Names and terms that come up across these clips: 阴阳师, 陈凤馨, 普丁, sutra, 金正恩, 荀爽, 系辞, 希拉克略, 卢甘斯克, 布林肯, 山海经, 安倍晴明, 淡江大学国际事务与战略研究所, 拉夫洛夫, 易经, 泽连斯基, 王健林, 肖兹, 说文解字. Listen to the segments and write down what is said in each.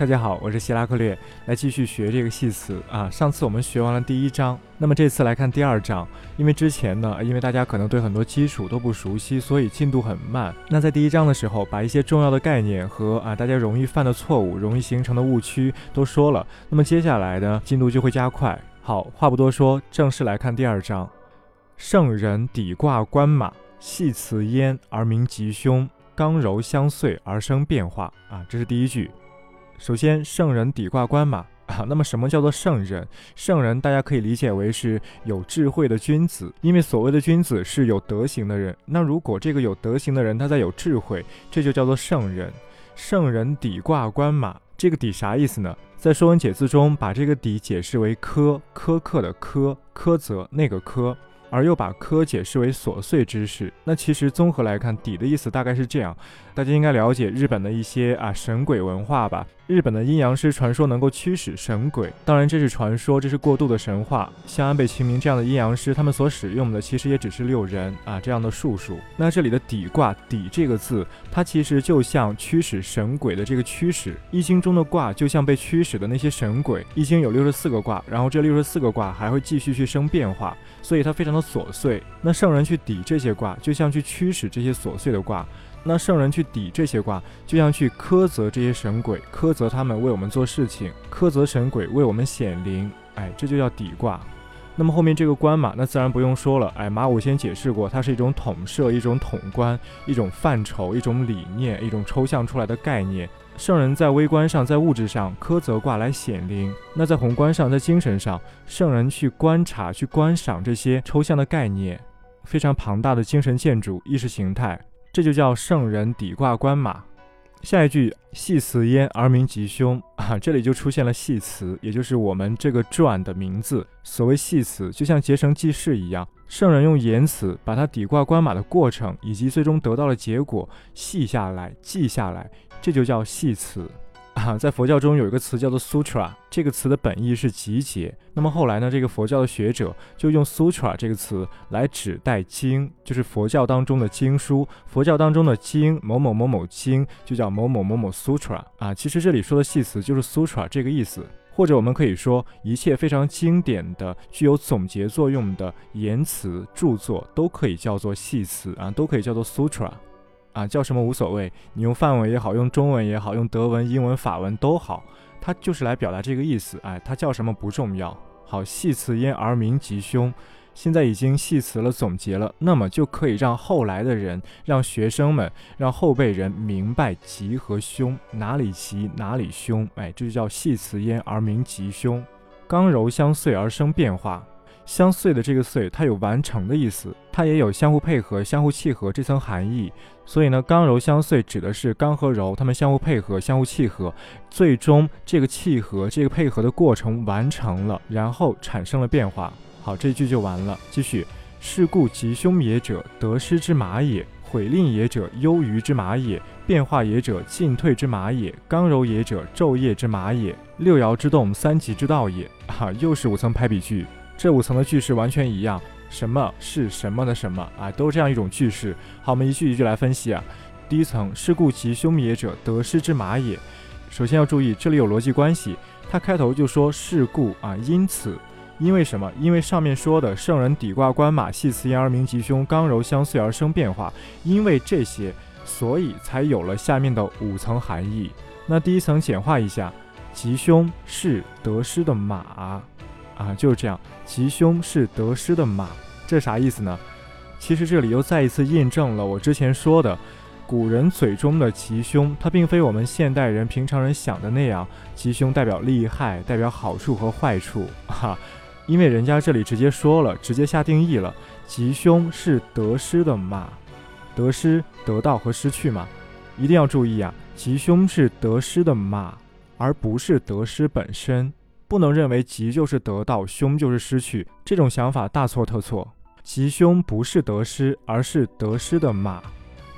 大家好，我是希拉克略，来继续学这个系辞啊。上次我们学完了第一章，那么这次来看第二章。因为之前呢，因为大家可能对很多基础都不熟悉，所以进度很慢。那在第一章的时候，把一些重要的概念和大家容易犯的错误、容易形成的误区都说了。那么接下来呢，进度就会加快。好，话不多说，正式来看第二章。圣人抵挂官马，系辞焉而名吉凶，刚柔相遂而生变化啊，这是第一句。首先，圣人抵挂官马啊，那么什么叫做圣人？圣人大家可以理解为是有智慧的君子，因为所谓的君子是有德行的人。那如果这个有德行的人他再有智慧，这就叫做圣人。圣人抵挂官马，这个抵啥意思呢？在《说文解字》中把这个抵解释为苛，苛刻的苛，苛责那个苛，而又把苛解释为琐碎之事。那其实综合来看，抵的意思大概是这样。大家应该了解日本的一些神鬼文化吧。日本的阴阳师传说能够驱使神鬼，当然这是传说，这是过度的神话。像安倍晴明这样的阴阳师，他们所使用的其实也只是六人这样的术数。那这里的抵卦，抵这个字，它其实就像驱使神鬼的这个驱使。易经中的卦就像被驱使的那些神鬼。易经有64个卦，然后这64个卦还会继续去生变化，所以它非常的琐碎。那圣人去抵这些卦，就像去驱使这些琐碎的卦。那圣人去抵这些卦，就像去苛责这些神鬼，苛责他们为我们做事情，苛责神鬼为我们显灵，这就叫抵卦。那么后面这个官马，那自然不用说了，马武先解释过，它是一种统摄，一种统观，一种范畴，一种理念，一种抽象出来的概念。圣人在微观上，在物质上苛责卦来显灵，那在宏观上，在精神上，圣人去观察，去观赏这些抽象的概念，非常庞大的精神建筑、意识形态，这就叫圣人抵挂官马。下一句，系辞焉而名吉凶啊，这里就出现了系辞，也就是我们这个传的名字。所谓系辞，就像结绳记事一样，圣人用言辞把他抵挂官马的过程以及最终得到的结果系下来、记下来，这就叫系辞啊。在佛教中有一个词叫做 sutra， 这个词的本意是集结。那么后来呢，这个佛教的学者就用 sutra 这个词来指代经，就是佛教当中的经书。佛教当中的经，某某某某经，就叫某某某某 sutra 啊。其实这里说的系辞就是 sutra 这个意思，或者我们可以说一切非常经典的、具有总结作用的言辞著作都可以叫做系辞啊，都可以叫做 sutra啊，叫什么无所谓，你用梵文也好，用中文也好，用德文、英文、法文都好，它就是来表达这个意思。它叫什么不重要。好，系辞焉而名吉凶，现在已经系辞了、总结了，那么就可以让后来的人、让学生们、让后辈人明白吉和凶，哪里吉哪里凶，这就叫系辞焉而名吉凶。刚柔相遂而生变化，相遂的这个遂，它有完成的意思，它也有相互配合、相互契合这层含义。所以呢，刚柔相遂指的是刚和柔它们相互配合、相互契合，最终这个契合、这个配合的过程完成了，然后产生了变化。好，这句就完了。继续，是故吉凶也者，得失之马也；毁吝也者，忧虞之马也；变化也者，进退之马也；刚柔也者，昼夜之马也；六爻之动，三极之道也。又是5层排比句。这5层的句式完全一样，什么是什么的什么都是这样一种句式。好，我们一句一句来分析啊。第一层，是故吉凶也者，得失之马也。首先要注意，这里有逻辑关系，它开头就说是故因此，因为什么？因为上面说的圣人抵挂官马，系辞焉而名吉凶，刚柔相遂而生变化，因为这些，所以才有了下面的5层含义。那第一层简化一下，吉凶是得失的马。就是这样，吉凶是得失的马，这啥意思呢？其实这里又再一次印证了我之前说的，古人嘴中的吉凶，它并非我们现代人、平常人想的那样，吉凶代表利害，代表好处和坏处因为人家这里直接说了，直接下定义了，吉凶是得失的马，得失、得到和失去嘛，一定要注意啊，吉凶是得失的马，而不是得失本身。不能认为吉就是得到，凶就是失去，这种想法大错特错。吉凶不是得失，而是得失的马。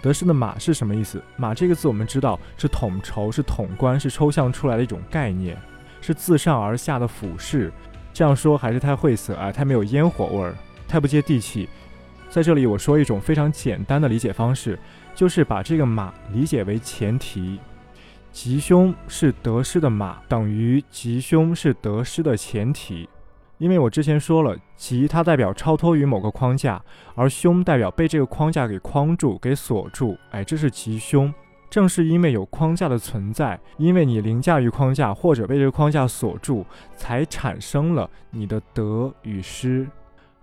得失的马是什么意思？马这个字我们知道是统筹、是统观、是抽象出来的一种概念，是自上而下的俯视。这样说还是太晦涩太没有烟火味儿，太不接地气。在这里我说一种非常简单的理解方式，就是把这个马理解为前提。吉凶是得失的码，等于吉凶是得失的前提。因为我之前说了，吉它代表超脱于某个框架，而凶代表被这个框架给框住，给锁住。这是吉凶。正是因为有框架的存在，因为你凌驾于框架，或者被这个框架锁住，才产生了你的得与失。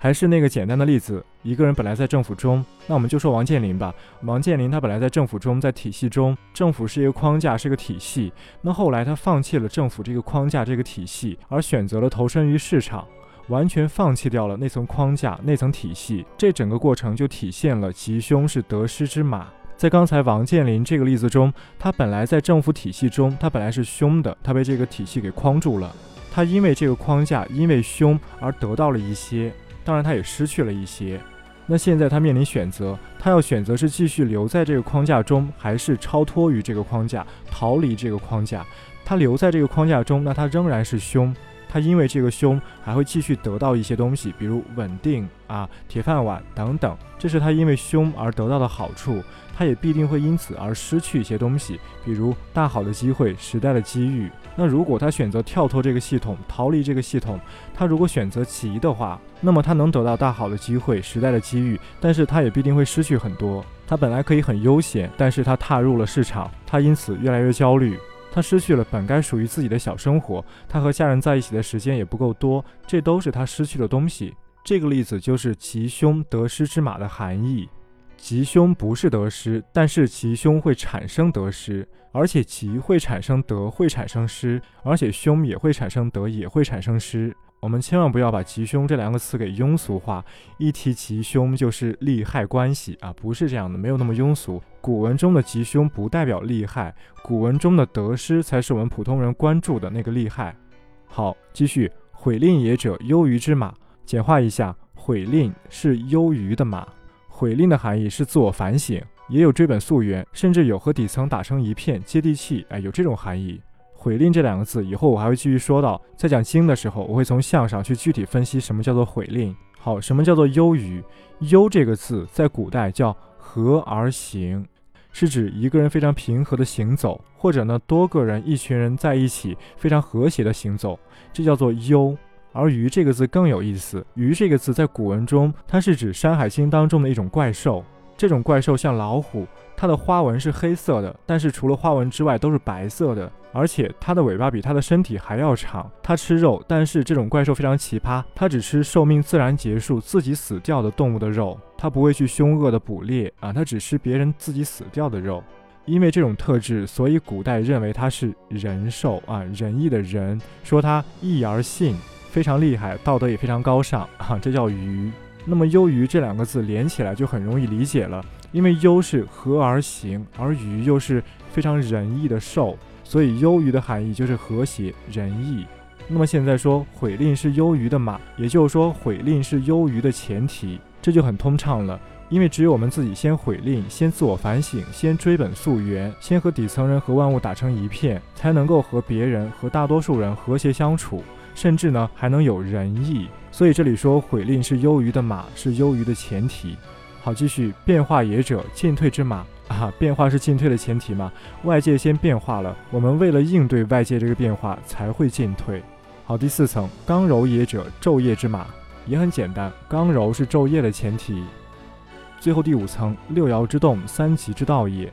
还是那个简单的例子，一个人本来在政府中，那我们就说王健林吧。王健林他本来在政府中，在体系中，政府是一个框架，是一个体系。那后来他放弃了政府这个框架，这个体系，而选择了投身于市场，完全放弃掉了那层框架，那层体系。这整个过程就体现了吉凶是得失之码。在刚才王健林这个例子中，他本来在政府体系中，他本来是凶的，他被这个体系给框住了。他因为这个框架，因为凶而得到了一些，当然他也失去了一些。那现在他面临选择，他要选择是继续留在这个框架中，还是超脱于这个框架，逃离这个框架。他留在这个框架中，那他仍然是凶，他因为这个凶还会继续得到一些东西，比如稳定铁饭碗等等，这是他因为凶而得到的好处。他也必定会因此而失去一些东西，比如大好的机会，时代的机遇。那如果他选择跳脱这个系统，逃离这个系统，他如果选择吉的话，那么他能得到大好的机会，时代的机遇，但是他也必定会失去很多。他本来可以很悠闲，但是他踏入了市场，他因此越来越焦虑，他失去了本该属于自己的小生活，他和家人在一起的时间也不够多，这都是他失去的东西。这个例子就是吉凶得失之码的含义。吉凶不是得失，但是吉凶会产生得失，而且吉会产生得，会产生失，而且凶也会产生得，也会产生失。我们千万不要把吉凶这两个词给庸俗化，一提吉凶就是利害关系不是这样的，没有那么庸俗。古文中的吉凶不代表利害，古文中的得失才是我们普通人关注的那个利害。好，继续，毁吝也者，忧于之马。简化一下，毁吝是忧于的马。毁吝的含义是自我反省，也有追本溯源，甚至有和底层打成一片，接地气，有这种含义。毁吝这两个字以后我还会继续说到，在讲经的时候我会从相上去具体分析什么叫做毁吝。好，什么叫做忧于？忧这个字在古代叫和而行，是指一个人非常平和的行走，或者呢多个人一群人在一起非常和谐的行走，这叫做忧。而于这个字更有意思，于这个字在古文中它是指山海经当中的一种怪兽，这种怪兽像老虎，它的花纹是黑色的，但是除了花纹之外都是白色的，而且它的尾巴比它的身体还要长，它吃肉，但是这种怪兽非常奇葩，它只吃寿命自然结束自己死掉的动物的肉，它不会去凶恶的捕猎它只吃别人自己死掉的肉。因为这种特质，所以古代认为它是仁兽仁义的仁，说它义而信，非常厉害，道德也非常高尚这叫于。那么忧于这两个字连起来就很容易理解了，因为忧是和而行，而于又是非常仁义的兽，所以忧于的含义就是和谐仁义。那么现在说毁吝是忧于的马，也就是说毁吝是忧于的前提，这就很通畅了。因为只有我们自己先毁吝，先自我反省，先追本溯源，先和底层人和万物打成一片，才能够和别人和大多数人和谐相处，甚至呢还能有仁义。所以这里说毁吝是忧于的马，是忧于的前提。好，继续，变化也者，进退之马变化是进退的前提嘛，外界先变化了，我们为了应对外界这个变化才会进退。好，第四层，刚柔也者，昼夜之马，也很简单，刚柔是昼夜的前提。最后第五层，六爻之动，三极之道也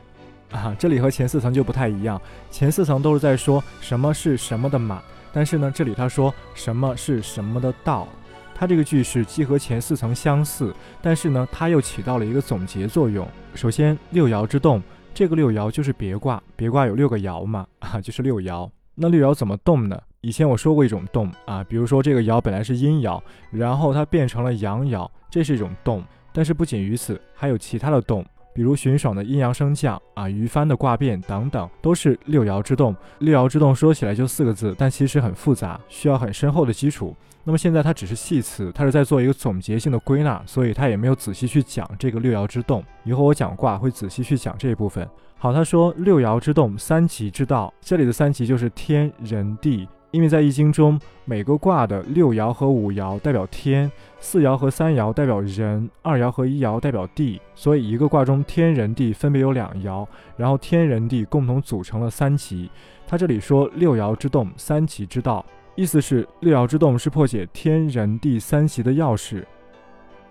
这里和前四层就不太一样，前四层都是在说什么是什么的马，但是呢这里他说什么是什么的道，它这个句式既和前四层相似，但是呢它又起到了一个总结作用。首先，六爻之动，这个六爻就是别卦，别卦有六个爻嘛就是六爻。那六爻怎么动呢？以前我说过一种动比如说这个爻本来是阴爻，然后它变成了阳爻，这是一种动。但是不仅于此，还有其他的动，比如荀爽的阴阳升降于藩的卦变等等，都是六爻之动。六爻之动说起来就四个字，但其实很复杂，需要很深厚的基础。那么现在它只是细词，它是在做一个总结性的归纳，所以它也没有仔细去讲这个六爻之动，以后我讲卦会仔细去讲这一部分。好，他说六爻之动，三极之道，这里的三极就是天人地，因为在易经中，每个卦的六爻和五爻代表天，四爻和三爻代表人，二爻和一爻代表地，所以一个卦中天人地分别有两爻，然后天人地共同组成了三奇。他这里说六爻之动，三奇之道，意思是六爻之动是破解天人地三奇的钥匙。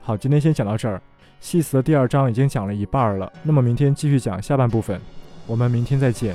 好，今天先讲到这儿，系辞的第2章已经讲了一半了，那么明天继续讲下半部分，我们明天再见。